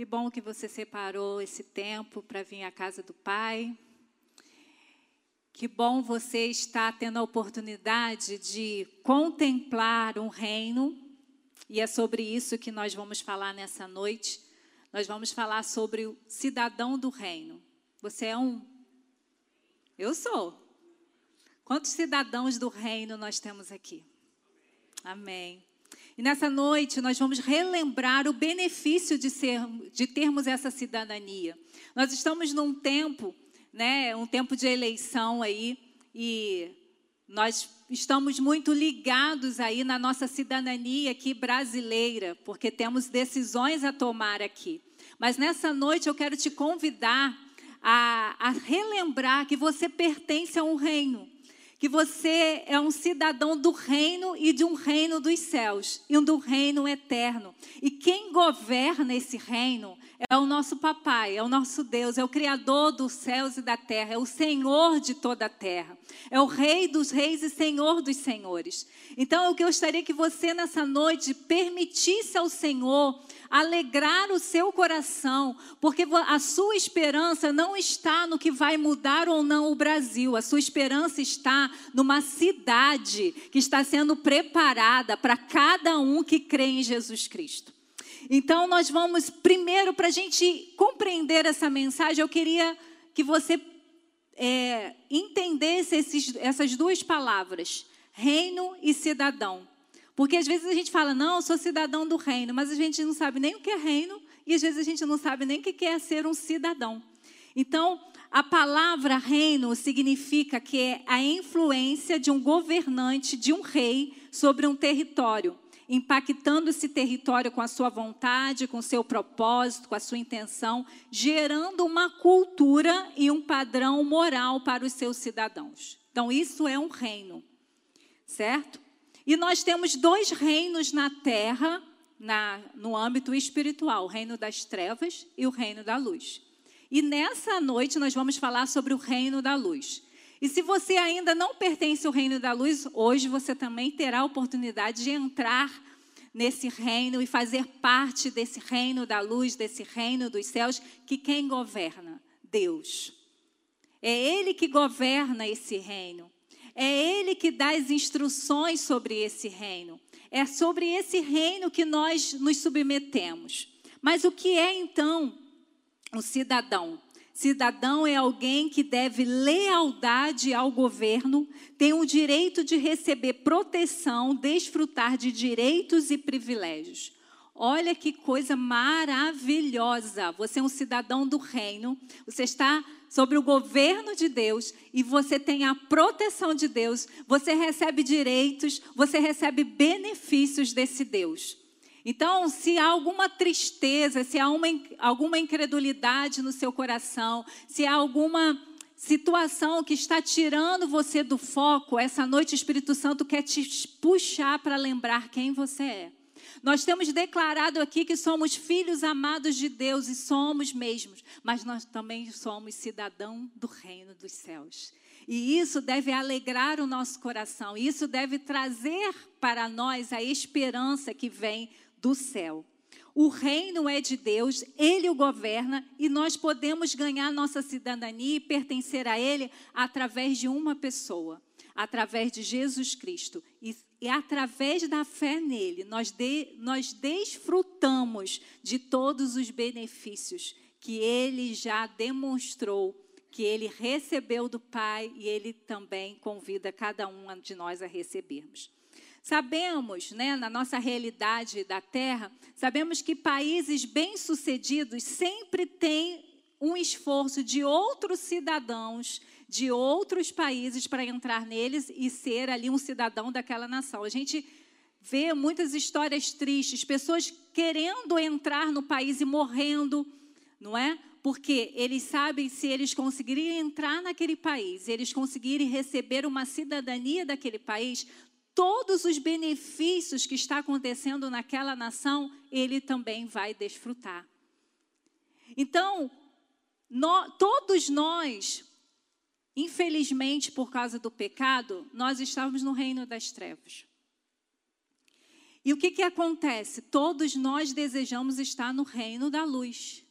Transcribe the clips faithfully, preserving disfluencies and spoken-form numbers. Que bom que você separou esse tempo para vir à casa do Pai. Que bom você está tendo a oportunidade de contemplar um reino. E é sobre isso que nós vamos falar nessa noite. Nós vamos falar sobre o cidadão do reino. Você é um? Eu sou. Quantos cidadãos do reino nós temos aqui? Amém. E nessa noite nós vamos relembrar o benefício de, ser, de termos essa cidadania. Nós estamos num tempo, né, um tempo de eleição aí, e nós estamos muito ligados aí na nossa cidadania aqui brasileira, porque temos decisões a tomar aqui. Mas nessa noite eu quero te convidar a, a relembrar que você pertence a um reino. Que você é um cidadão do reino e de um reino dos céus, e um do reino eterno. E quem governa esse reino é o nosso papai, é o nosso Deus, é o criador dos céus e da terra, é o Senhor de toda a terra, é o rei dos reis e senhor dos senhores. Então, eu gostaria que você, nessa noite, permitisse ao Senhor alegrar o seu coração, porque a sua esperança não está no que vai mudar ou não o Brasil. A sua esperança está numa cidade que está sendo preparada para cada um que crê em Jesus Cristo. Então, nós vamos, primeiro, para a gente compreender essa mensagem, eu queria que você é, entendesse esses, essas duas palavras, reino e cidadão. Porque às vezes a gente fala, não, eu sou cidadão do reino, mas a gente não sabe nem o que é reino e às vezes a gente não sabe nem o que é ser um cidadão. Então, a palavra reino significa que é a influência de um governante, de um rei, sobre um território, impactando esse território com a sua vontade, com o seu propósito, com a sua intenção, gerando uma cultura e um padrão moral para os seus cidadãos. Então, isso é um reino, certo? E nós temos dois reinos na terra, na, no âmbito espiritual, o reino das trevas e o reino da luz. E nessa noite nós vamos falar sobre o reino da luz. E se você ainda não pertence ao reino da luz, hoje você também terá a oportunidade de entrar nesse reino e fazer parte desse reino da luz, desse reino dos céus, que quem governa? Deus. É Ele que governa esse reino. É Ele que dá as instruções sobre esse reino. É sobre esse reino que nós nos submetemos. Mas o que é, então, um cidadão? Cidadão é alguém que deve lealdade ao governo, tem o direito de receber proteção, desfrutar de direitos e privilégios. Olha que coisa maravilhosa! Você é um cidadão do reino, você está sobre o governo de Deus e você tem a proteção de Deus, você recebe direitos, você recebe benefícios desse Deus. Então, se há alguma tristeza, se há uma, alguma incredulidade no seu coração, se há alguma situação que está tirando você do foco, essa noite o Espírito Santo quer te puxar para lembrar quem você é. Nós temos declarado aqui que somos filhos amados de Deus e somos mesmos, mas nós também somos cidadão do reino dos céus. E isso deve alegrar o nosso coração, isso deve trazer para nós a esperança que vem do céu. O reino é de Deus, Ele o governa e nós podemos ganhar nossa cidadania e pertencer a Ele através de uma pessoa, através de Jesus Cristo. E, e através da fé nele, nós, de, nós desfrutamos de todos os benefícios que Ele já demonstrou, que Ele recebeu do Pai e Ele também convida cada um de nós a recebermos. Sabemos, né, na nossa realidade da Terra, sabemos que países bem-sucedidos sempre têm um esforço de outros cidadãos, de outros países para entrar neles e ser ali um cidadão daquela nação. A gente vê muitas histórias tristes, pessoas querendo entrar no país e morrendo, não é? Porque eles sabem se eles conseguirem entrar naquele país, eles conseguirem receber uma cidadania daquele país, todos os benefícios que está acontecendo naquela nação, ele também vai desfrutar. Então, nós, todos nós, infelizmente, por causa do pecado, nós estávamos no reino das trevas. E o que que acontece? Todos nós desejamos estar no reino da luz.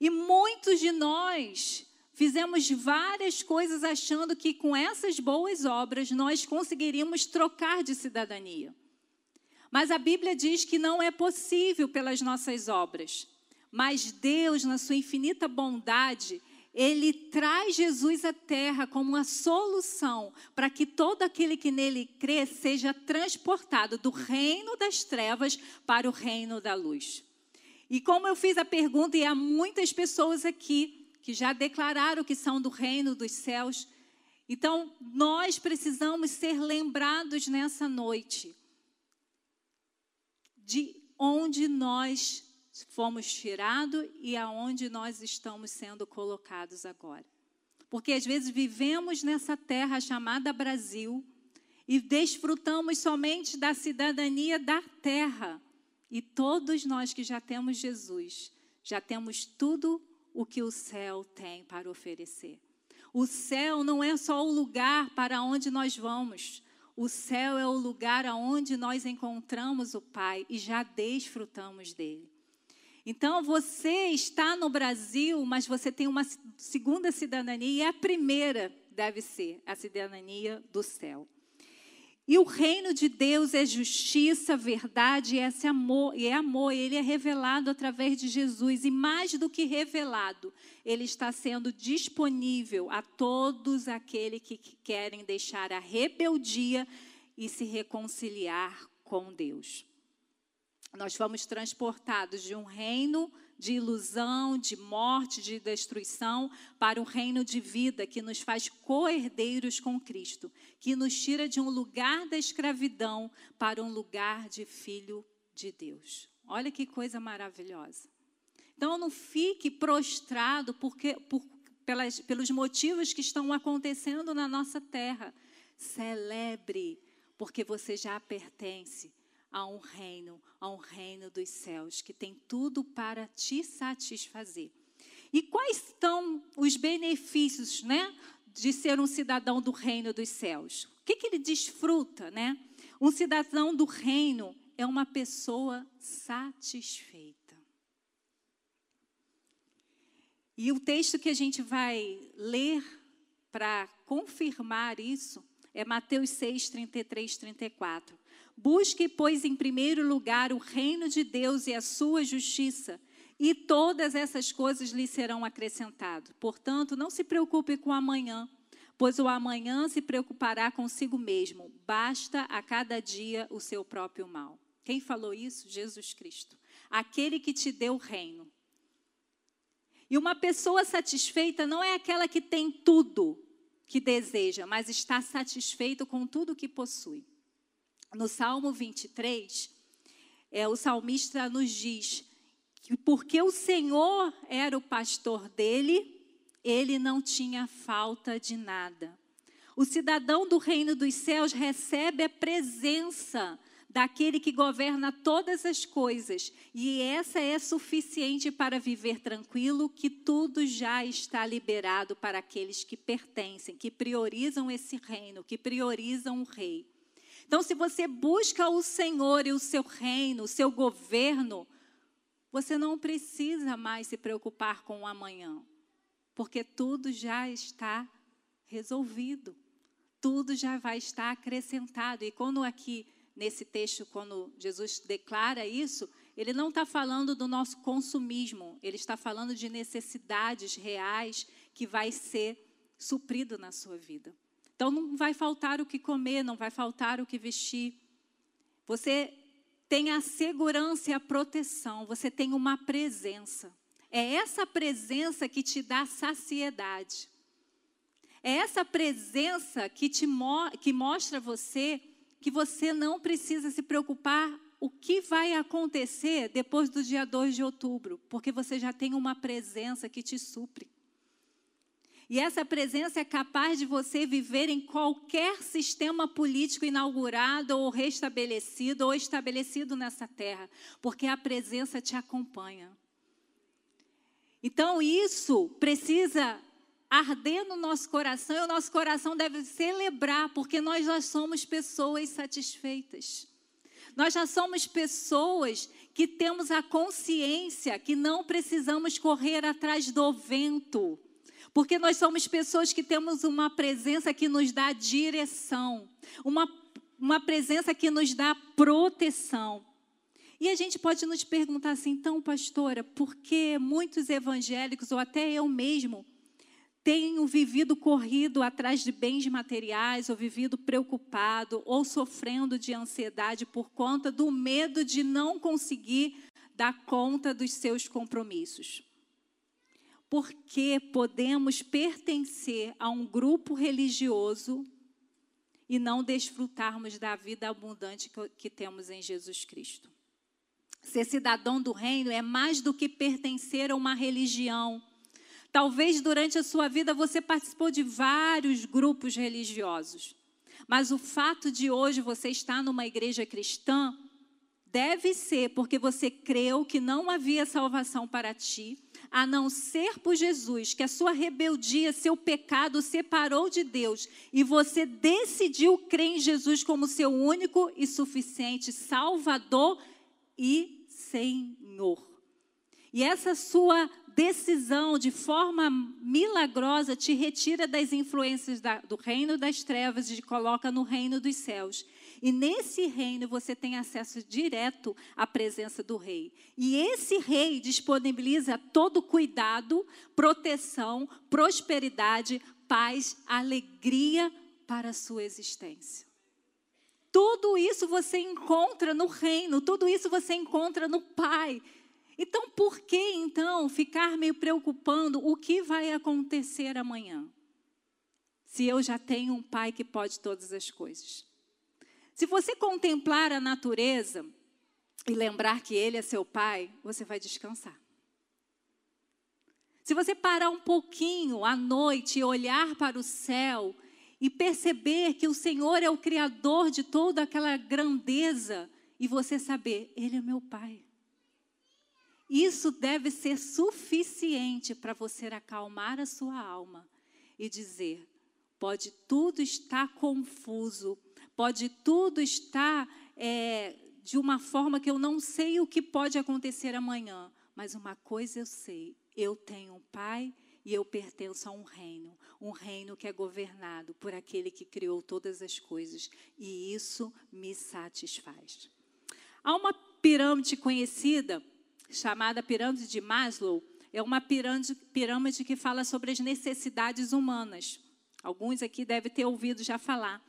E muitos de nós fizemos várias coisas achando que com essas boas obras nós conseguiríamos trocar de cidadania. Mas a Bíblia diz que não é possível pelas nossas obras. Mas Deus, na sua infinita bondade, Ele traz Jesus à terra como uma solução para que todo aquele que nele crê seja transportado do reino das trevas para o reino da luz. E como eu fiz a pergunta, e há muitas pessoas aqui que já declararam que são do reino dos céus, então nós precisamos ser lembrados nessa noite de onde nós fomos tirados e aonde nós estamos sendo colocados agora. Porque às vezes vivemos nessa terra chamada Brasil e desfrutamos somente da cidadania da terra. E todos nós que já temos Jesus, já temos tudo o que o céu tem para oferecer. O céu não é só o lugar para onde nós vamos. O céu é o lugar aonde nós encontramos o Pai e já desfrutamos dele. Então, você está no Brasil, mas você tem uma segunda cidadania, e a primeira deve ser a cidadania do céu. E o reino de Deus é justiça, verdade e esse amor, e é amor. Ele é revelado através de Jesus, e mais do que revelado, ele está sendo disponível a todos aqueles que querem deixar a rebeldia e se reconciliar com Deus. Nós fomos transportados de um reino de ilusão, de morte, de destruição, para um reino de vida que nos faz co-herdeiros com Cristo, que nos tira de um lugar da escravidão para um lugar de filho de Deus. Olha que coisa maravilhosa. Então, não fique prostrado porque, por, pelas, pelos motivos que estão acontecendo na nossa terra. Celebre, porque você já pertence a um reino, a um reino dos céus, que tem tudo para te satisfazer. E quais são os benefícios, né, de ser um cidadão do reino dos céus? O que que ele desfruta, né? Um cidadão do reino é uma pessoa satisfeita. E o texto que a gente vai ler para confirmar isso é Mateus seis, trinta e três, trinta e quatro. Busque, pois, em primeiro lugar o reino de Deus e a sua justiça, e todas essas coisas lhe serão acrescentadas. Portanto, não se preocupe com o amanhã, pois o amanhã se preocupará consigo mesmo. Basta a cada dia o seu próprio mal. Quem falou isso? Jesus Cristo, aquele que te deu o reino. E uma pessoa satisfeita não é aquela que tem tudo que deseja, mas está satisfeito com tudo que possui. No Salmo vinte e três, é, o salmista nos diz que porque o Senhor era o pastor dele, ele não tinha falta de nada. O cidadão do reino dos céus recebe a presença daquele que governa todas as coisas, e essa é suficiente para viver tranquilo, que tudo já está liberado para aqueles que pertencem, que priorizam esse reino, que priorizam o rei. Então, se você busca o Senhor e o seu reino, o seu governo, você não precisa mais se preocupar com o amanhã, porque tudo já está resolvido, tudo já vai estar acrescentado. E quando aqui, nesse texto, quando Jesus declara isso, ele não está falando do nosso consumismo, ele está falando de necessidades reais que vai ser suprido na sua vida. Então, não vai faltar o que comer, não vai faltar o que vestir. Você tem a segurança e a proteção, você tem uma presença. É essa presença que te dá saciedade. É essa presença que, te mo- que mostra a você que você não precisa se preocupar o que vai acontecer depois do dia dois de outubro, porque você já tem uma presença que te supre. E essa presença é capaz de você viver em qualquer sistema político inaugurado ou restabelecido ou estabelecido nessa terra, porque a presença te acompanha. Então, isso precisa arder no nosso coração, e o nosso coração deve celebrar, porque nós já somos pessoas satisfeitas. Nós já somos pessoas que temos a consciência que não precisamos correr atrás do vento, porque nós somos pessoas que temos uma presença que nos dá direção, uma, uma presença que nos dá proteção. E a gente pode nos perguntar assim, então, pastora, por que muitos evangélicos, ou até eu mesmo, tenho vivido corrido atrás de bens materiais, ou vivido preocupado, ou sofrendo de ansiedade por conta do medo de não conseguir dar conta dos seus compromissos? Porque podemos pertencer a um grupo religioso e não desfrutarmos da vida abundante que temos em Jesus Cristo. Ser cidadão do reino é mais do que pertencer a uma religião. Talvez durante a sua vida você participou de vários grupos religiosos, mas o fato de hoje você estar numa igreja cristã deve ser porque você creu que não havia salvação para ti, a não ser por Jesus, que a sua rebeldia, seu pecado separou de Deus e você decidiu crer em Jesus como seu único e suficiente Salvador e Senhor. E essa sua decisão de forma milagrosa te retira das influências da, do reino das trevas e te coloca no reino dos céus. E nesse reino você tem acesso direto à presença do rei. E esse rei disponibiliza todo cuidado, proteção, prosperidade, paz, alegria para a sua existência. Tudo isso você encontra no reino, tudo isso você encontra no Pai. Então, por que, então, ficar meio preocupando o que vai acontecer amanhã? Se eu já tenho um Pai que pode todas as coisas. Se você contemplar a natureza e lembrar que Ele é seu Pai, você vai descansar. Se você parar um pouquinho à noite e olhar para o céu e perceber que o Senhor é o Criador de toda aquela grandeza e você saber, Ele é meu Pai. Isso deve ser suficiente para você acalmar a sua alma e dizer, pode tudo estar confuso, pode tudo estar é, de uma forma que eu não sei o que pode acontecer amanhã, mas uma coisa eu sei, eu tenho um Pai e eu pertenço a um reino, um reino que é governado por aquele que criou todas as coisas e isso me satisfaz. Há uma pirâmide conhecida chamada pirâmide de Maslow, é uma pirâmide, pirâmide que fala sobre as necessidades humanas. Alguns aqui devem ter ouvido já falar.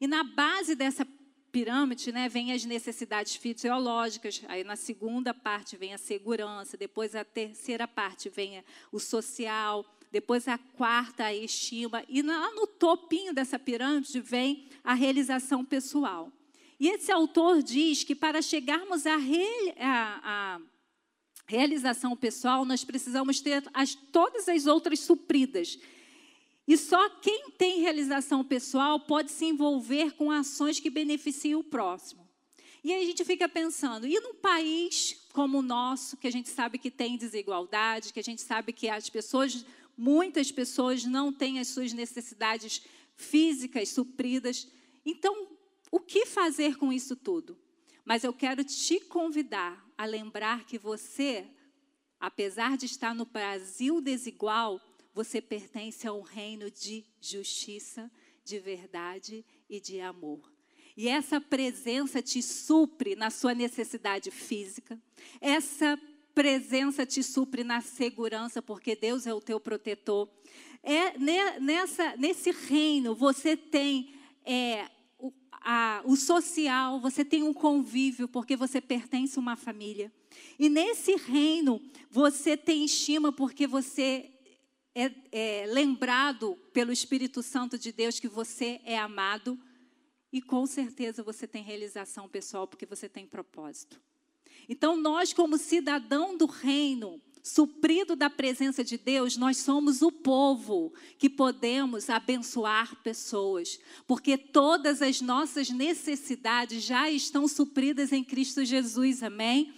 E na base dessa pirâmide, né, vem as necessidades fisiológicas, aí na segunda parte vem a segurança, depois a terceira parte vem o social, depois a quarta, a estima, e lá no topinho dessa pirâmide vem a realização pessoal. E esse autor diz que para chegarmos à realização pessoal, nós precisamos ter as, todas as outras supridas. E só quem tem realização pessoal pode se envolver com ações que beneficiem o próximo. E aí a gente fica pensando, e num país como o nosso, que a gente sabe que tem desigualdade, que a gente sabe que as pessoas, muitas pessoas não têm as suas necessidades físicas supridas. Então, o que fazer com isso tudo? Mas eu quero te convidar a lembrar que você, apesar de estar no Brasil desigual, você pertence a um reino de justiça, de verdade e de amor. E essa presença te supre na sua necessidade física, essa presença te supre na segurança, porque Deus é o teu protetor. É, nessa, nesse reino você tem... É, Ah, o social, você tem um convívio, porque você pertence a uma família. E nesse reino, você tem estima, porque você é, é lembrado pelo Espírito Santo de Deus que você é amado. E com certeza você tem realização pessoal, porque você tem propósito. Então, nós como cidadão do reino, suprido da presença de Deus, nós somos o povo que podemos abençoar pessoas, porque todas as nossas necessidades já estão supridas em Cristo Jesus, amém?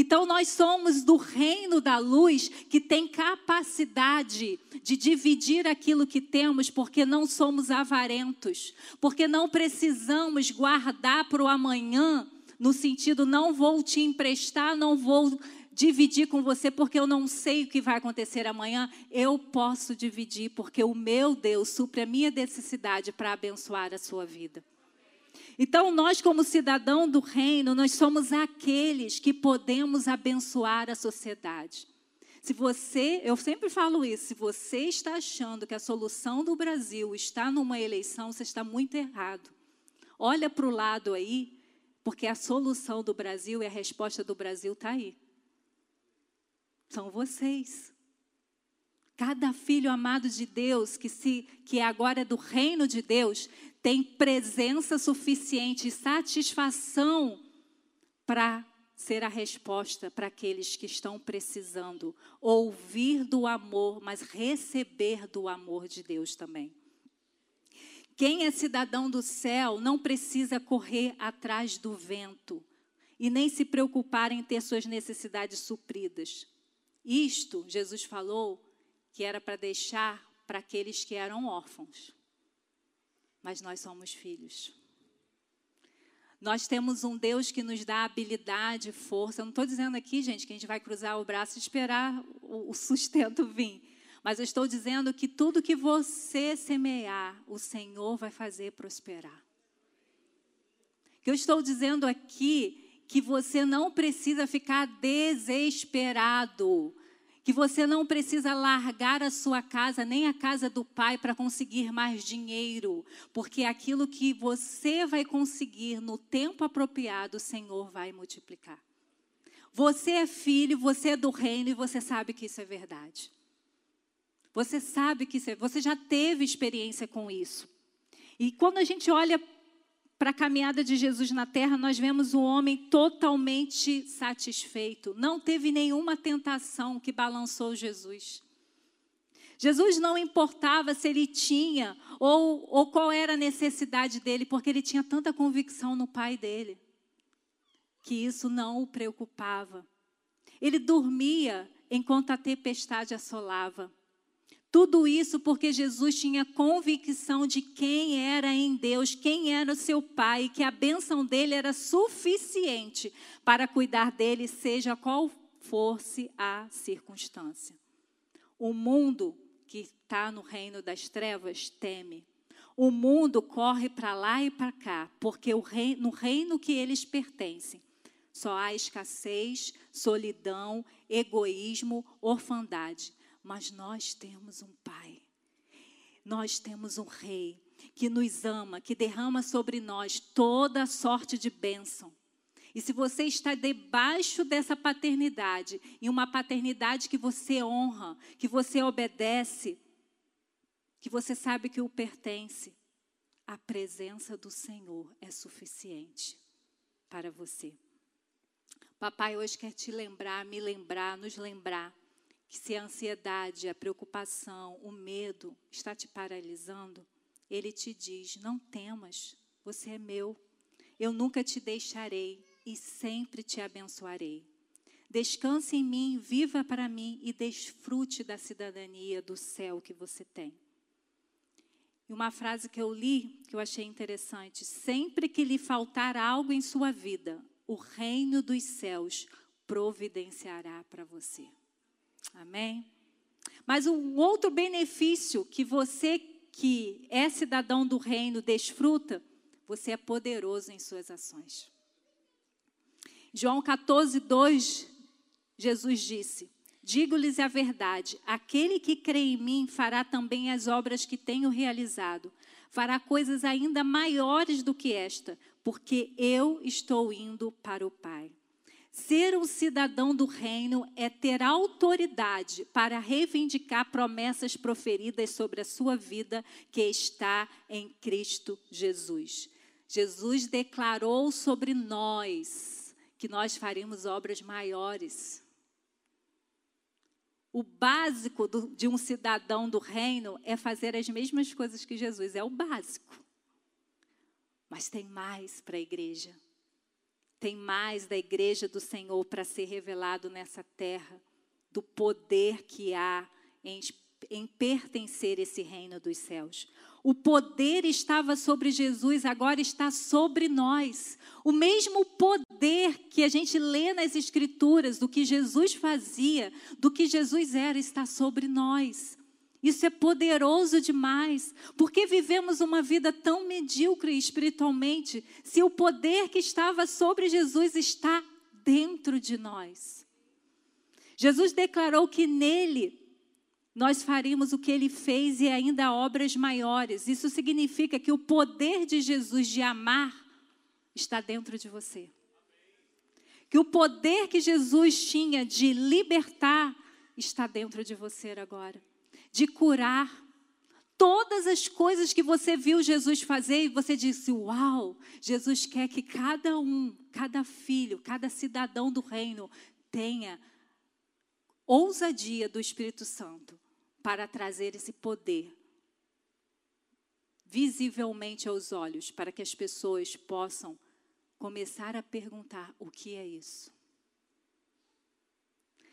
Então, nós somos do reino da luz que tem capacidade de dividir aquilo que temos, porque não somos avarentos, porque não precisamos guardar para o amanhã no sentido, não vou te emprestar, não vou dividir com você, porque eu não sei o que vai acontecer amanhã. Eu posso dividir, porque o meu Deus supre a minha necessidade para abençoar a sua vida. Então, nós, como cidadão do reino, nós somos aqueles que podemos abençoar a sociedade. Se você, eu sempre falo isso, se você está achando que a solução do Brasil está numa eleição, você está muito errado. Olha para o lado aí, porque a solução do Brasil e a resposta do Brasil está aí. São vocês. Cada filho amado de Deus, que, se, que agora é do reino de Deus, tem presença suficiente e satisfação para ser a resposta para aqueles que estão precisando ouvir do amor, mas receber do amor de Deus também. Quem é cidadão do céu não precisa correr atrás do vento e nem se preocupar em ter suas necessidades supridas. Isto, Jesus falou, que era para deixar para aqueles que eram órfãos. Mas nós somos filhos. Nós temos um Deus que nos dá habilidade, força. Eu não estou dizendo aqui, gente, que a gente vai cruzar o braço e esperar o sustento vir. Mas eu estou dizendo que tudo que você semear, o Senhor vai fazer prosperar. Eu estou dizendo aqui que você não precisa ficar desesperado, que você não precisa largar a sua casa, nem a casa do pai, para conseguir mais dinheiro, porque aquilo que você vai conseguir no tempo apropriado, o Senhor vai multiplicar. Você é filho, você é do reino e você sabe que isso é verdade. Você sabe que isso é, você já teve experiência com isso. E quando a gente olha para a caminhada de Jesus na terra, nós vemos um homem totalmente satisfeito. Não teve nenhuma tentação que balançou Jesus. Jesus não importava se ele tinha ou, ou qual era a necessidade dele, porque ele tinha tanta convicção no Pai dele, que isso não o preocupava. Ele dormia enquanto a tempestade assolava. Tudo isso porque Jesus tinha convicção de quem era em Deus, quem era o seu Pai, que a bênção dele era suficiente para cuidar dele, seja qual fosse a circunstância. O mundo que está no reino das trevas teme. O mundo corre para lá e para cá, porque o reino, no reino que eles pertencem, só há escassez, solidão, egoísmo, orfandade. Mas nós temos um Pai, nós temos um Rei que nos ama, que derrama sobre nós toda a sorte de bênção. E se você está debaixo dessa paternidade, em uma paternidade que você honra, que você obedece, que você sabe que o pertence, a presença do Senhor é suficiente para você. Papai hoje quer te lembrar, me lembrar, nos lembrar, que se a ansiedade, a preocupação, o medo está te paralisando, ele te diz, não temas, você é meu. Eu nunca te deixarei e sempre te abençoarei. Descanse em mim, viva para mim e desfrute da cidadania do céu que você tem. E uma frase que eu li, que eu achei interessante, sempre que lhe faltar algo em sua vida, o reino dos céus providenciará para você. Amém? Mas um outro benefício que você que é cidadão do reino desfruta, você é poderoso em suas ações. João quatorze, dois, Jesus disse, digo-lhes a verdade, aquele que crê em mim fará também as obras que tenho realizado, fará coisas ainda maiores do que esta, porque eu estou indo para o Pai. Ser um cidadão do reino é ter autoridade para reivindicar promessas proferidas sobre a sua vida que está em Cristo Jesus. Jesus declarou sobre nós que nós faremos obras maiores. O básico do, de um cidadão do reino é fazer as mesmas coisas que Jesus, é o básico. Mas tem mais para a igreja. Tem mais da igreja do Senhor para ser revelado nessa terra, do poder que há em, em pertencer a esse reino dos céus. O poder estava sobre Jesus, agora está sobre nós. O mesmo poder poder que a gente lê nas Escrituras, do que Jesus fazia, do que Jesus era, está sobre nós. Isso é poderoso demais. Por que vivemos uma vida tão medíocre espiritualmente, se o poder que estava sobre Jesus está dentro de nós? Jesus declarou que nele nós faríamos o que ele fez e ainda obras maiores. Isso significa que o poder de Jesus de amar está dentro de você. Que o poder que Jesus tinha de libertar está dentro de você agora. De curar. Todas as coisas que você viu Jesus fazer e você disse, uau, Jesus quer que cada um, cada filho, cada cidadão do reino tenha ousadia do Espírito Santo para trazer esse poder visivelmente aos olhos, para que as pessoas possam começar a perguntar o que é isso.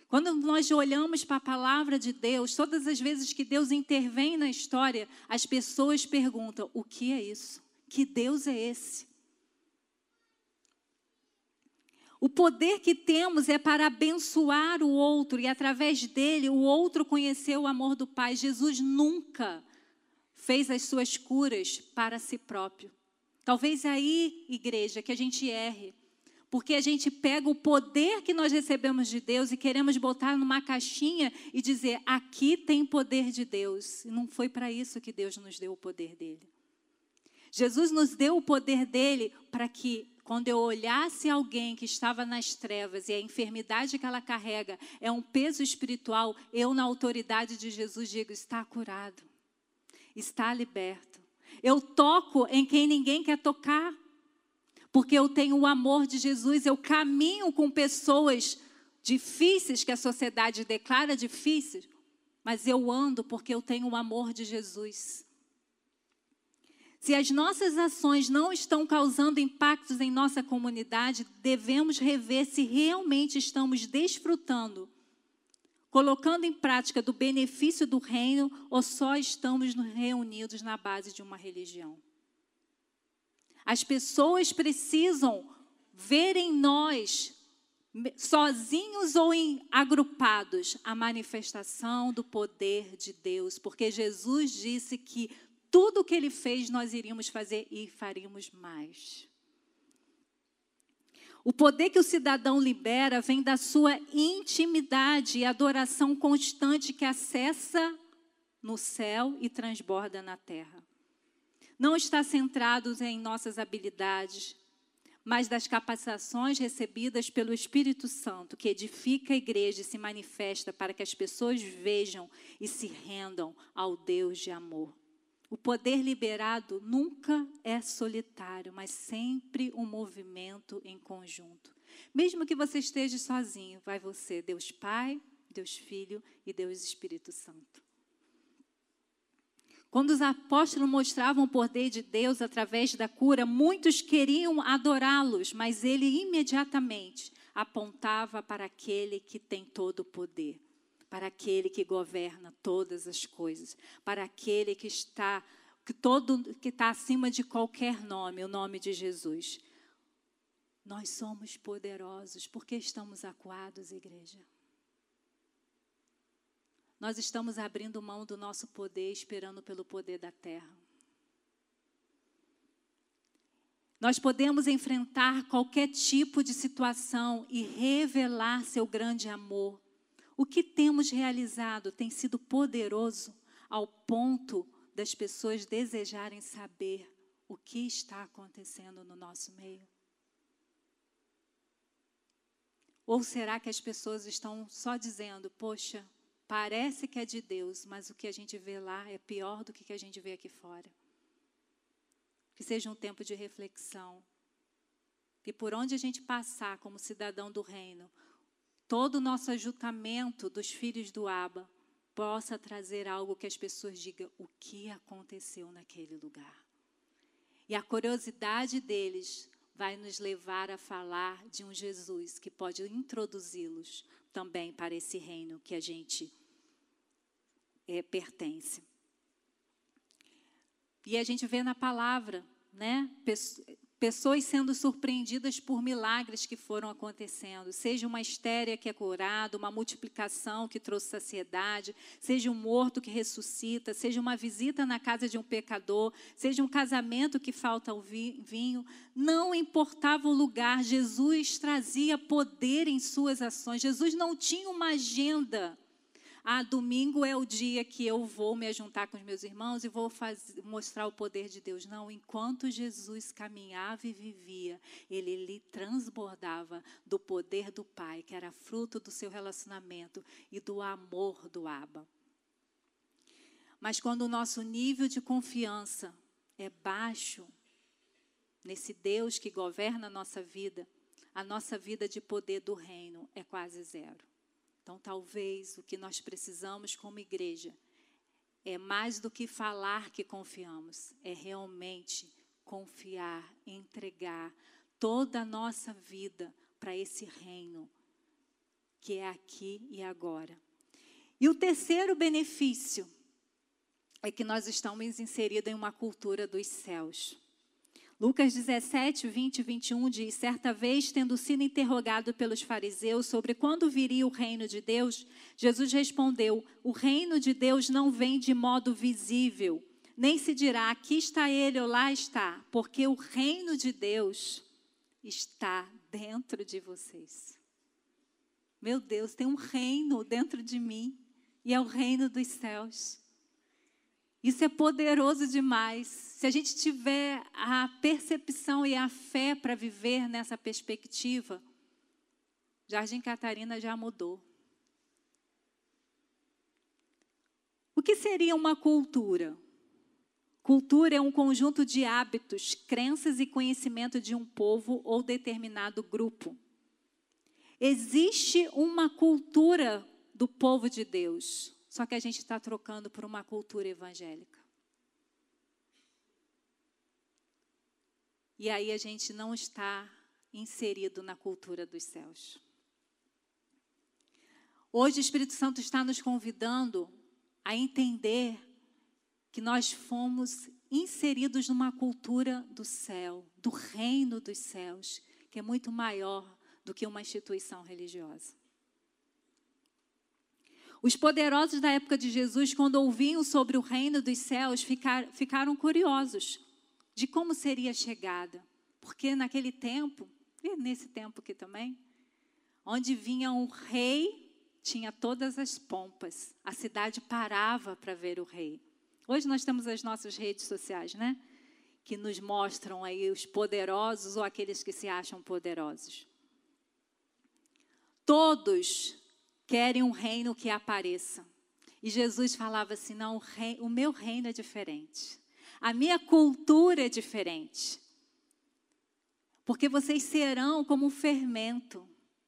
Quando nós olhamos para a palavra de Deus, todas as vezes que Deus intervém na história, as pessoas perguntam o que é isso, que Deus é esse? O poder que temos é para abençoar o outro e, através dele, o outro conhecer o amor do Pai. Jesus nunca fez as suas curas para si próprio. Talvez aí, igreja, que a gente erre, porque a gente pega o poder que nós recebemos de Deus e queremos botar numa caixinha e dizer, aqui tem poder de Deus. E não foi para isso que Deus nos deu o poder dele. Jesus nos deu o poder dele para que, quando eu olhasse alguém que estava nas trevas e a enfermidade que ela carrega é um peso espiritual, eu, na autoridade de Jesus, digo, está curado, está liberto. Eu toco em quem ninguém quer tocar, porque eu tenho o amor de Jesus, eu caminho com pessoas difíceis, que a sociedade declara difíceis, mas eu ando porque eu tenho o amor de Jesus. Se as nossas ações não estão causando impactos em nossa comunidade, devemos rever se realmente estamos desfrutando, colocando em prática do benefício do reino, ou só estamos reunidos na base de uma religião. As pessoas precisam ver em nós, sozinhos ou em agrupados, a manifestação do poder de Deus, porque Jesus disse que tudo o que ele fez, nós iríamos fazer e faríamos mais. O poder que o cidadão libera vem da sua intimidade e adoração constante que acessa no céu e transborda na terra. Não está centrado em nossas habilidades, mas das capacitações recebidas pelo Espírito Santo, que edifica a igreja e se manifesta para que as pessoas vejam e se rendam ao Deus de amor. O poder liberado nunca é solitário, mas sempre um movimento em conjunto. Mesmo que você esteja sozinho, vai você, Deus Pai, Deus Filho e Deus Espírito Santo. Quando os apóstolos mostravam o poder de Deus através da cura, muitos queriam adorá-los, mas ele imediatamente apontava para aquele que tem todo o poder, para aquele que governa todas as coisas, para aquele que está, que todo, que está acima de qualquer nome, o nome de Jesus. Nós somos poderosos, porque estamos acuados, igreja. Nós estamos abrindo mão do nosso poder, esperando pelo poder da terra. Nós podemos enfrentar qualquer tipo de situação e revelar seu grande amor. O que temos realizado tem sido poderoso ao ponto das pessoas desejarem saber o que está acontecendo no nosso meio? Ou será que as pessoas estão só dizendo, poxa, parece que é de Deus, mas o que a gente vê lá é pior do que a gente vê aqui fora? Que seja um tempo de reflexão. E por onde a gente passar como cidadão do reino, todo o nosso ajuntamento dos filhos do Abba possa trazer algo que as pessoas digam o que aconteceu naquele lugar. E a curiosidade deles vai nos levar a falar de um Jesus que pode introduzi-los também para esse reino que a gente é, pertence. E a gente vê na palavra, né? Pessoas sendo surpreendidas por milagres que foram acontecendo, seja uma estéria que é curada, uma multiplicação que trouxe saciedade, seja um morto que ressuscita, seja uma visita na casa de um pecador, seja um casamento que falta o vinho, não importava o lugar, Jesus trazia poder em suas ações. Jesus não tinha uma agenda. Ah, domingo é o dia que eu vou me ajuntar com os meus irmãos e vou fazer, mostrar o poder de Deus. Não, enquanto Jesus caminhava e vivia, ele, ele transbordava do poder do Pai, que era fruto do seu relacionamento e do amor do Abba. Mas quando o nosso nível de confiança é baixo, nesse Deus que governa a nossa vida, a nossa vida de poder do reino é quase zero. Então, talvez o que nós precisamos como igreja é mais do que falar que confiamos, é realmente confiar, entregar toda a nossa vida para esse reino que é aqui e agora. E o terceiro benefício é que nós estamos inseridos em uma cultura dos céus. Lucas dezessete, vinte e vinte e um diz, certa vez, tendo sido interrogado pelos fariseus sobre quando viria o reino de Deus, Jesus respondeu, o reino de Deus não vem de modo visível, nem se dirá, aqui está ele ou lá está, porque o reino de Deus está dentro de vocês. Meu Deus, tem um reino dentro de mim, e é o reino dos céus. Isso é poderoso demais. Se a gente tiver a percepção e a fé para viver nessa perspectiva, Jardim Catarina já mudou. O que seria uma cultura? Cultura é um conjunto de hábitos, crenças e conhecimento de um povo ou determinado grupo. Existe uma cultura do povo de Deus. Só que a gente está trocando por uma cultura evangélica. E aí a gente não está inserido na cultura dos céus. Hoje o Espírito Santo está nos convidando a entender que nós fomos inseridos numa cultura do céu, do reino dos céus, que é muito maior do que uma instituição religiosa. Os poderosos da época de Jesus, quando ouviam sobre o reino dos céus, ficaram curiosos de como seria a chegada. Porque naquele tempo, e nesse tempo aqui também, onde vinha um rei, tinha todas as pompas. A cidade parava para ver o rei. Hoje nós temos as nossas redes sociais, né? Que nos mostram aí os poderosos ou aqueles que se acham poderosos. Todos querem um reino que apareça. E Jesus falava assim, não, o, rei, o meu reino é diferente. A minha cultura é diferente. Porque vocês serão como um fermento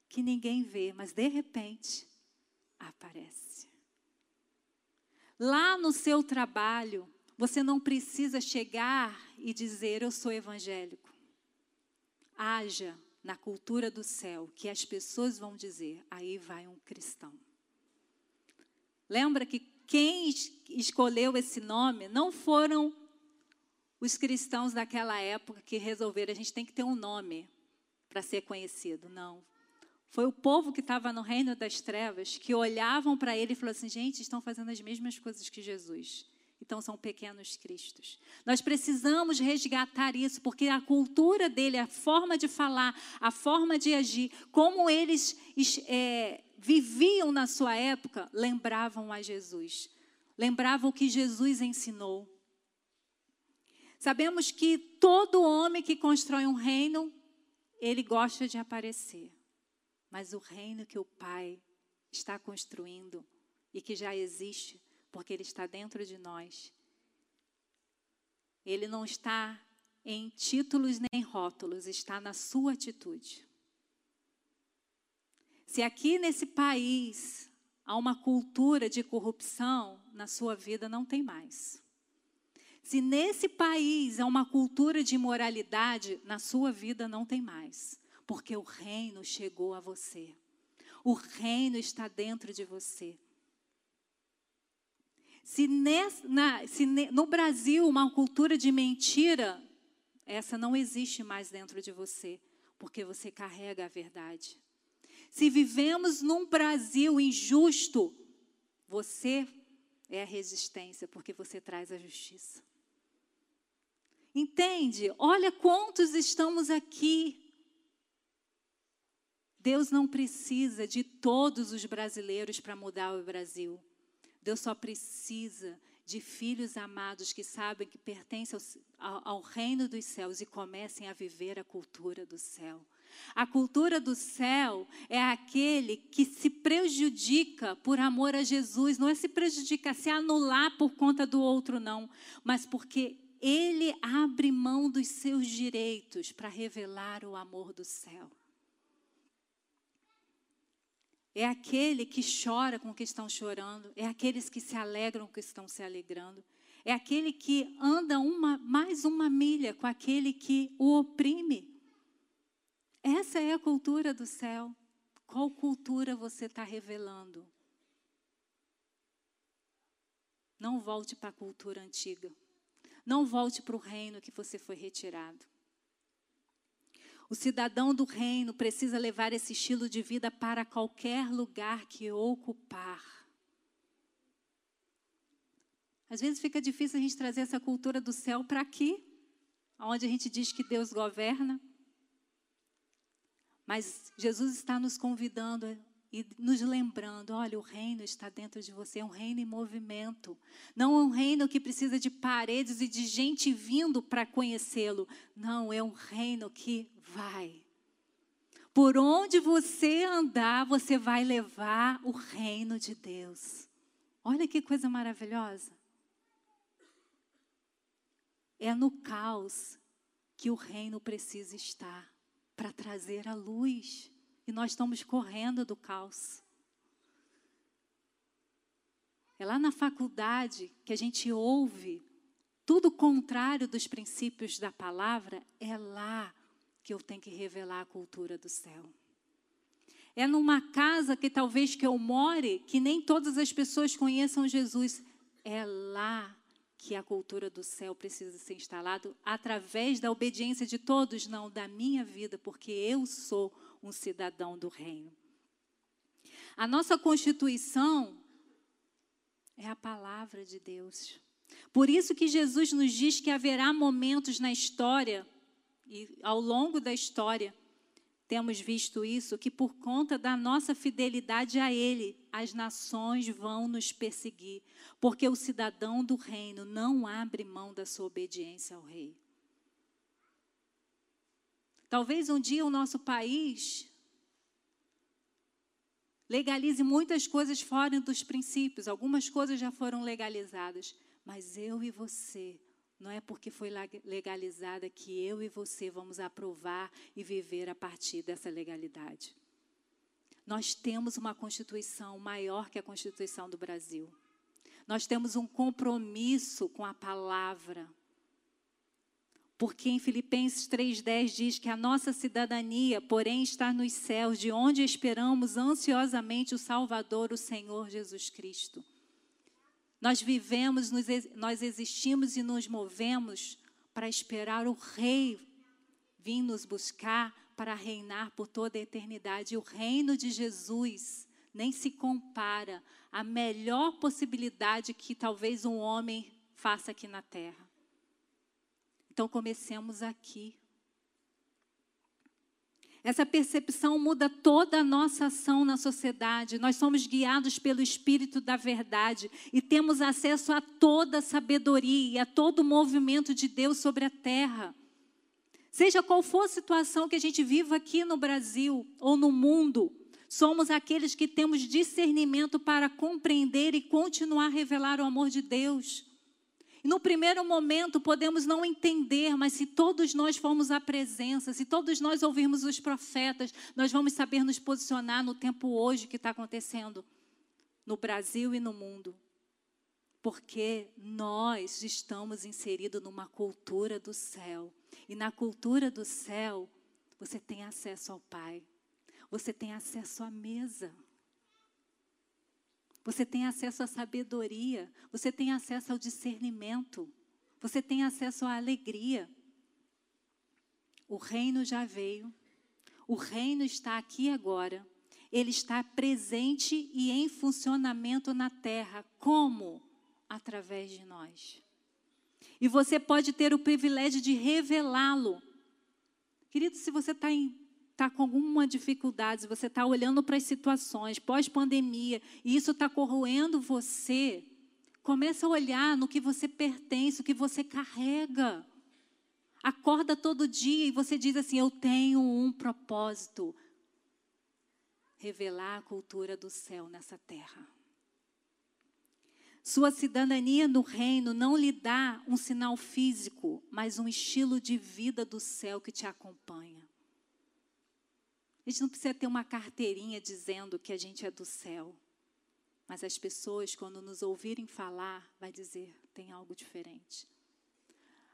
que ninguém vê, mas de repente aparece. Lá no seu trabalho, você não precisa chegar e dizer, eu sou evangélico. Haja na cultura do céu, que as pessoas vão dizer, aí vai um cristão. Lembra que quem escolheu esse nome não foram os cristãos daquela época que resolveram, a gente tem que ter um nome para ser conhecido, não. Foi o povo que estava no reino das trevas, que olhavam para ele e falaram assim, gente, estão fazendo as mesmas coisas que Jesus. Então, são pequenos cristos. Nós precisamos resgatar isso, porque a cultura dele, a forma de falar, a forma de agir, como eles é, viviam na sua época, lembravam a Jesus. Lembravam o que Jesus ensinou. Sabemos que todo homem que constrói um reino, ele gosta de aparecer. Mas o reino que o Pai está construindo e que já existe, porque ele está dentro de nós. Ele não está em títulos nem rótulos, está na sua atitude. Se aqui nesse país há uma cultura de corrupção, na sua vida não tem mais. Se nesse país há uma cultura de imoralidade, na sua vida não tem mais, porque o reino chegou a você. O reino está dentro de você. Se, nesse, na, se ne, no Brasil uma cultura de mentira, essa não existe mais dentro de você, porque você carrega a verdade. Se vivemos num Brasil injusto, você é a resistência, porque você traz a justiça. Entende? Olha quantos estamos aqui. Deus não precisa de todos os brasileiros para mudar o Brasil. Deus só precisa de filhos amados que sabem que pertencem ao, ao, ao reino dos céus e comecem a viver a cultura do céu. A cultura do céu é aquele que se prejudica por amor a Jesus. Não é se prejudicar, se anular por conta do outro, não. Mas porque ele abre mão dos seus direitos para revelar o amor do céu. É aquele que chora com o que estão chorando. É aqueles que se alegram com o que estão se alegrando. É aquele que anda uma, mais uma milha com aquele que o oprime. Essa é a cultura do céu. Qual cultura você está revelando? Não volte para a cultura antiga. Não volte para o reino que você foi retirado. O cidadão do reino precisa levar esse estilo de vida para qualquer lugar que ocupar. Às vezes fica difícil a gente trazer essa cultura do céu para aqui, onde a gente diz que Deus governa. Mas Jesus está nos convidando e nos lembrando, olha, o reino está dentro de você, é um reino em movimento. Não é um reino que precisa de paredes e de gente vindo para conhecê-lo. Não, é um reino que vai. Por onde você andar, você vai levar o reino de Deus. Olha que coisa maravilhosa. É no caos que o reino precisa estar para trazer a luz. E nós estamos correndo do caos. É lá na faculdade que a gente ouve tudo contrário dos princípios da palavra, é lá que eu tenho que revelar a cultura do céu. É numa casa que talvez que eu more, que nem todas as pessoas conheçam Jesus, é lá que a cultura do céu precisa ser instalada através da obediência de todos, não da minha vida, porque eu sou um cidadão do reino. A nossa Constituição é a palavra de Deus. Por isso que Jesus nos diz que haverá momentos na história, e ao longo da história temos visto isso, que por conta da nossa fidelidade a Ele, as nações vão nos perseguir, porque o cidadão do reino não abre mão da sua obediência ao rei. Talvez um dia o nosso país legalize muitas coisas fora dos princípios. Algumas coisas já foram legalizadas. Mas eu e você, não é porque foi legalizada que eu e você vamos aprovar e viver a partir dessa legalidade. Nós temos uma Constituição maior que a Constituição do Brasil. Nós temos um compromisso com a palavra. Porque em Filipenses três dez diz que a nossa cidadania, porém, está nos céus, de onde esperamos ansiosamente o Salvador, o Senhor Jesus Cristo. Nós vivemos, nos, nós existimos e nos movemos para esperar o Rei vir nos buscar para reinar por toda a eternidade. O reino de Jesus nem se compara à melhor possibilidade que talvez um homem faça aqui na terra. Então, comecemos aqui. Essa percepção muda toda a nossa ação na sociedade. Nós somos guiados pelo Espírito da Verdade e temos acesso a toda a sabedoria e a todo o movimento de Deus sobre a terra. Seja qual for a situação que a gente viva aqui no Brasil ou no mundo, somos aqueles que temos discernimento para compreender e continuar a revelar o amor de Deus. No primeiro momento podemos não entender, mas se todos nós formos à presença, se todos nós ouvirmos os profetas, nós vamos saber nos posicionar no tempo hoje que está acontecendo no Brasil e no mundo. Porque nós estamos inseridos numa cultura do céu. E na cultura do céu, você tem acesso ao Pai. Você tem acesso à mesa. Você tem acesso à sabedoria, você tem acesso ao discernimento, você tem acesso à alegria. O reino já veio, o reino está aqui agora, ele está presente e em funcionamento na terra. Como? Através de nós. E você pode ter o privilégio de revelá-lo. Querido, se você está tá com alguma dificuldade, se você está olhando para as situações pós-pandemia e isso está corroendo você, começa a olhar no que você pertence, o que você carrega. Acorda todo dia e você diz assim, eu tenho um propósito. Revelar a cultura do céu nessa terra. Sua cidadania no reino não lhe dá um sinal físico, mas um estilo de vida do céu que te acompanha. A gente não precisa ter uma carteirinha dizendo que a gente é do céu. Mas as pessoas, quando nos ouvirem falar, vai dizer, tem algo diferente.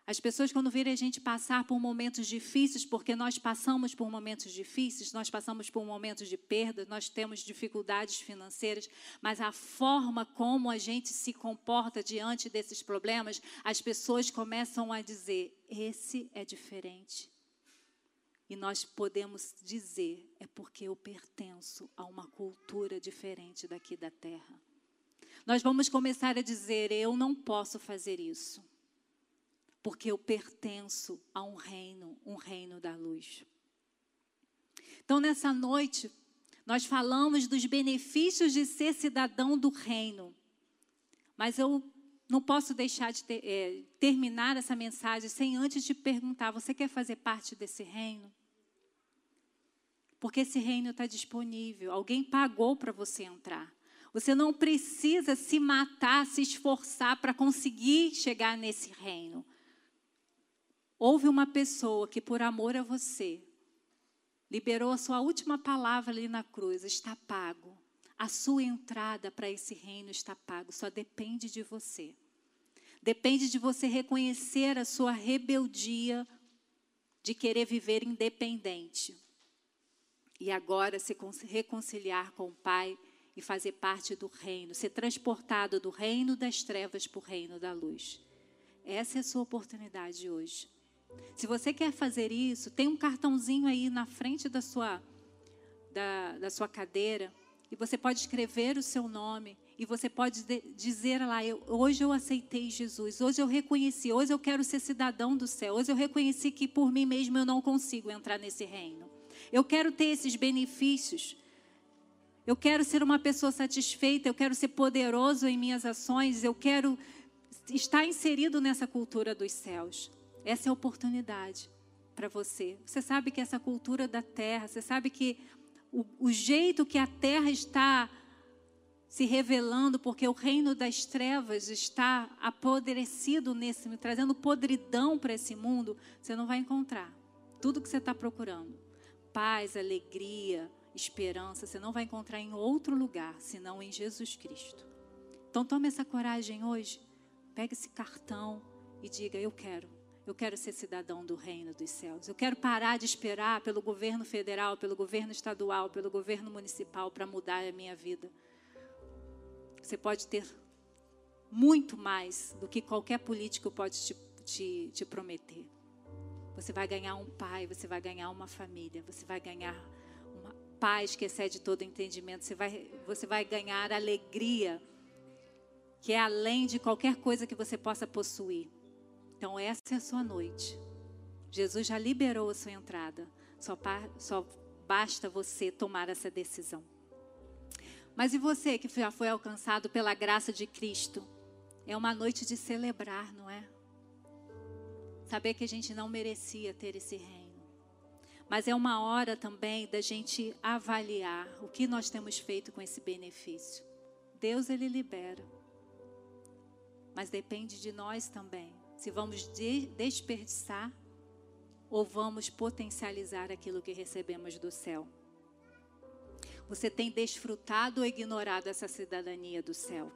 As pessoas, quando virem a gente passar por momentos difíceis, porque nós passamos por momentos difíceis, nós passamos por momentos de perda, nós temos dificuldades financeiras, mas a forma como a gente se comporta diante desses problemas, as pessoas começam a dizer, esse é diferente. E nós podemos dizer, é porque eu pertenço a uma cultura diferente daqui da terra. Nós vamos começar a dizer, eu não posso fazer isso. Porque eu pertenço a um reino, um reino da luz. Então, nessa noite, nós falamos dos benefícios de ser cidadão do reino. Mas eu não posso deixar de ter, é, terminar essa mensagem sem antes te perguntar, você quer fazer parte desse reino? Porque esse reino está disponível, alguém pagou para você entrar. Você não precisa se matar, se esforçar para conseguir chegar nesse reino. Houve uma pessoa que, por amor a você, liberou a sua última palavra ali na cruz. Está pago. A sua entrada para esse reino está pago. Só depende de você. Depende de você reconhecer a sua rebeldia de querer viver independente. E agora se reconciliar com o Pai e fazer parte do reino. Ser transportado do reino das trevas para o reino da luz. Essa é a sua oportunidade hoje. Se você quer fazer isso, tem um cartãozinho aí na frente da sua, da, da sua cadeira e você pode escrever o seu nome e você pode de, dizer lá, eu, hoje eu aceitei Jesus, hoje eu reconheci, hoje eu quero ser cidadão do céu, hoje eu reconheci que por mim mesmo eu não consigo entrar nesse reino. Eu quero ter esses benefícios, eu quero ser uma pessoa satisfeita, eu quero ser poderoso em minhas ações, eu quero estar inserido nessa cultura dos céus. Essa é a oportunidade para você. Você sabe que essa cultura da terra, você sabe que o, o jeito que a terra está se revelando, porque o reino das trevas está apodrecido nesse mundo, trazendo podridão para esse mundo, você não vai encontrar tudo que você está procurando. Paz, alegria, esperança, você não vai encontrar em outro lugar, senão em Jesus Cristo. Então tome essa coragem hoje, pega esse cartão e diga, eu quero. Eu quero ser cidadão do reino dos céus. Eu quero parar de esperar pelo governo federal, pelo governo estadual, pelo governo municipal para mudar a minha vida. Você pode ter muito mais do que qualquer político pode te, te, te prometer. Você vai ganhar um pai, você vai ganhar uma família, você vai ganhar uma paz que excede todo entendimento, você vai, você vai ganhar alegria que é além de qualquer coisa que você possa possuir. Então essa é a sua noite. Jesus já liberou a sua entrada. Só, só basta você tomar essa decisão. Mas e você que já foi alcançado pela graça de Cristo? É uma noite de celebrar, não é? Saber que a gente não merecia ter esse reino. Mas é uma hora também da gente avaliar o que nós temos feito com esse benefício. Deus, Ele libera. Mas depende de nós também. Se vamos desperdiçar ou vamos potencializar aquilo que recebemos do céu. Você tem desfrutado ou ignorado essa cidadania do céu?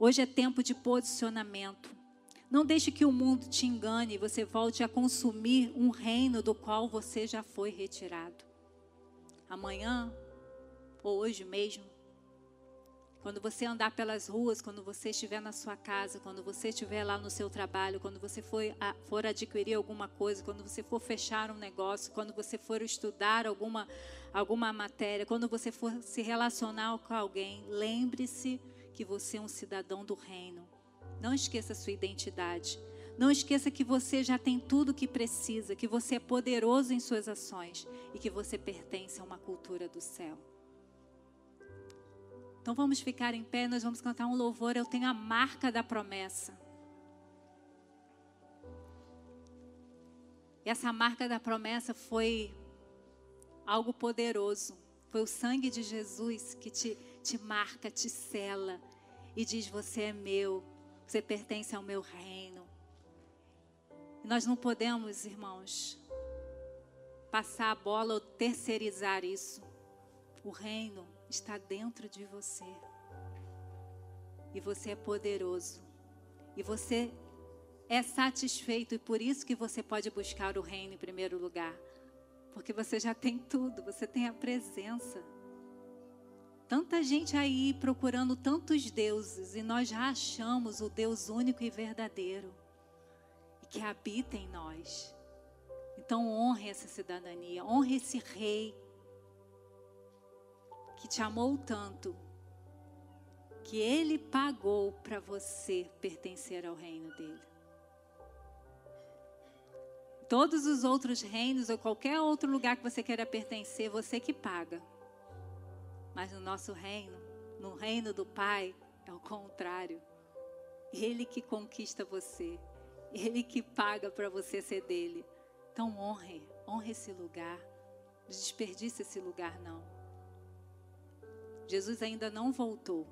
Hoje é tempo de posicionamento. Não deixe que o mundo te engane e você volte a consumir um reino do qual você já foi retirado. Amanhã ou hoje mesmo, Quando você andar pelas ruas, quando você estiver na sua casa, quando você estiver lá no seu trabalho, quando você for, a, for adquirir alguma coisa, quando você for fechar um negócio, quando você for estudar alguma, alguma matéria, quando você for se relacionar com alguém, lembre-se que você é um cidadão do reino. Não esqueça a sua identidade. Não esqueça que você já tem tudo o que precisa, que você é poderoso em suas ações e que você pertence a uma cultura do céu. Então vamos ficar em pé, nós vamos cantar um louvor. Eu tenho a marca da promessa. E essa marca da promessa foi algo poderoso. Foi o sangue de Jesus que te, te marca, te sela. E diz, você é meu, você pertence ao meu reino. E nós não podemos, irmãos, passar a bola ou terceirizar isso. O reino está dentro de você. E você é poderoso. E você é satisfeito. E por isso que você pode buscar o reino em primeiro lugar. Porque você já tem tudo. Você tem a presença. Tanta gente aí procurando tantos deuses. E nós já achamos o Deus único e verdadeiro. E que habita em nós. Então honre essa cidadania. Honre esse rei. Que te amou tanto, que Ele pagou para você pertencer ao reino dEle. Todos os outros reinos ou qualquer outro lugar que você queira pertencer, você que paga. Mas no nosso reino, no reino do Pai, é o contrário. Ele que conquista você. Ele que paga para você ser dEle. Então honre, honre esse lugar. Não desperdice esse lugar, não. Jesus ainda não voltou,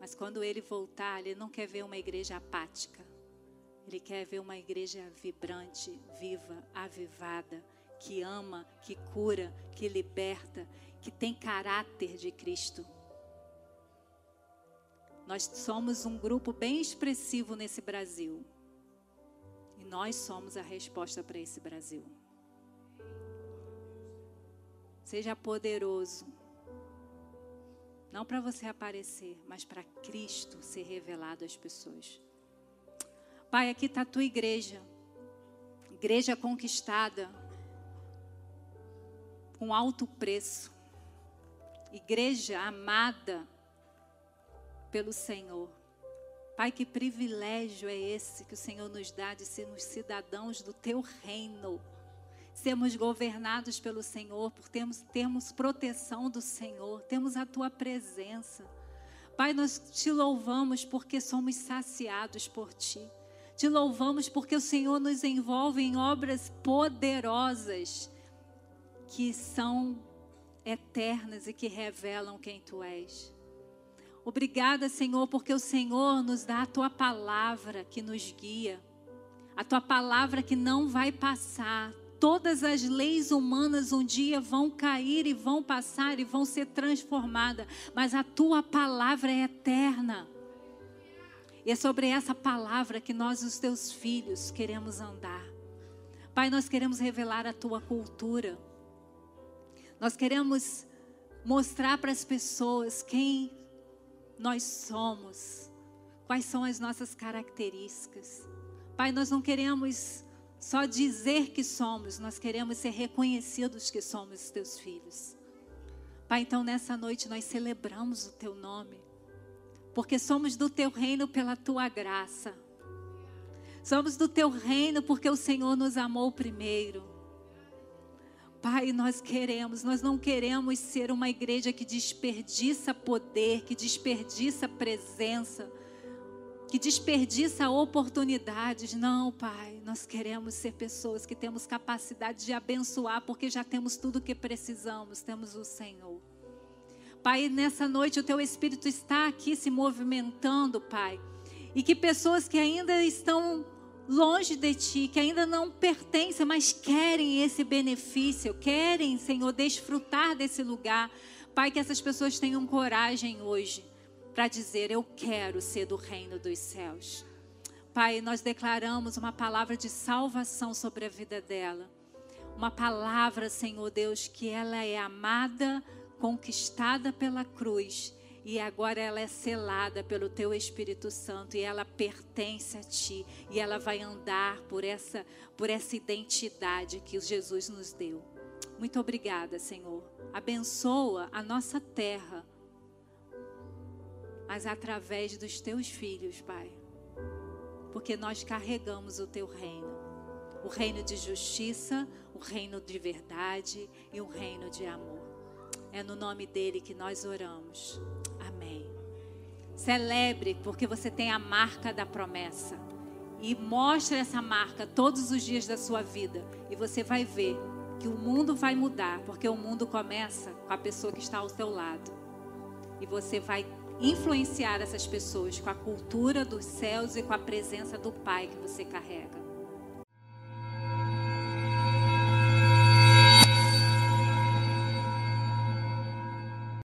mas quando Ele voltar, Ele não quer ver uma igreja apática, Ele quer ver uma igreja vibrante, viva, avivada, que ama, que cura, que liberta, que tem caráter de Cristo. Nós somos um grupo bem expressivo nesse Brasil, e nós somos a resposta para esse Brasil. Seja poderoso. Não para você aparecer, mas para Cristo ser revelado às pessoas. Pai, aqui está a tua igreja. Igreja conquistada. Com alto preço. Igreja amada pelo Senhor. Pai, que privilégio é esse que o Senhor nos dá de sermos cidadãos do teu reino. Sermos governados pelo Senhor, por termos, termos proteção do Senhor, temos a Tua presença. Pai, nós Te louvamos porque somos saciados por Ti. Te louvamos porque o Senhor nos envolve em obras poderosas que são eternas e que revelam quem Tu és. Obrigada, Senhor, porque o Senhor nos dá a Tua palavra que nos guia. A Tua palavra que não vai passar. Todas as leis humanas um dia vão cair e vão passar e vão ser transformadas. Mas a Tua palavra é eterna. E é sobre essa palavra que nós, os Teus filhos, queremos andar. Pai, nós queremos revelar a Tua cultura. Nós queremos mostrar para as pessoas quem nós somos. Quais são as nossas características. Pai, nós não queremos só dizer que somos, nós queremos ser reconhecidos que somos Teus filhos. Pai, então nessa noite nós celebramos o Teu nome, porque somos do Teu reino pela Tua graça. Somos do Teu reino porque o Senhor nos amou primeiro. Pai, nós queremos, nós não queremos ser uma igreja que desperdiça poder, que desperdiça presença, que desperdiça oportunidades. Não, Pai, nós queremos ser pessoas que temos capacidade de abençoar, porque já temos tudo o que precisamos, temos o Senhor. Pai, nessa noite o Teu Espírito está aqui se movimentando, Pai, e que pessoas que ainda estão longe de Ti, que ainda não pertencem, mas querem esse benefício, querem, Senhor, desfrutar desse lugar, Pai, que essas pessoas tenham coragem hoje para dizer, eu quero ser do reino dos céus. Pai, nós declaramos uma palavra de salvação sobre a vida dela. Uma palavra, Senhor Deus, que ela é amada, conquistada pela cruz E agora ela é selada pelo teu Espírito Santo e ela pertence a ti. E ela vai andar por essa, por essa identidade que Jesus nos deu. Muito obrigada, Senhor. Abençoa a nossa terra, mas através dos teus filhos, Pai. Porque nós carregamos o teu reino. O reino de justiça, o reino de verdade e o reino de amor. É no nome dele que nós oramos. Amém. Celebre, porque você tem a marca da promessa. E mostre essa marca todos os dias da sua vida. E você vai ver que o mundo vai mudar. Porque o mundo começa com a pessoa que está ao seu lado. E você vai influenciar essas pessoas com a cultura dos céus e com a presença do Pai que você carrega.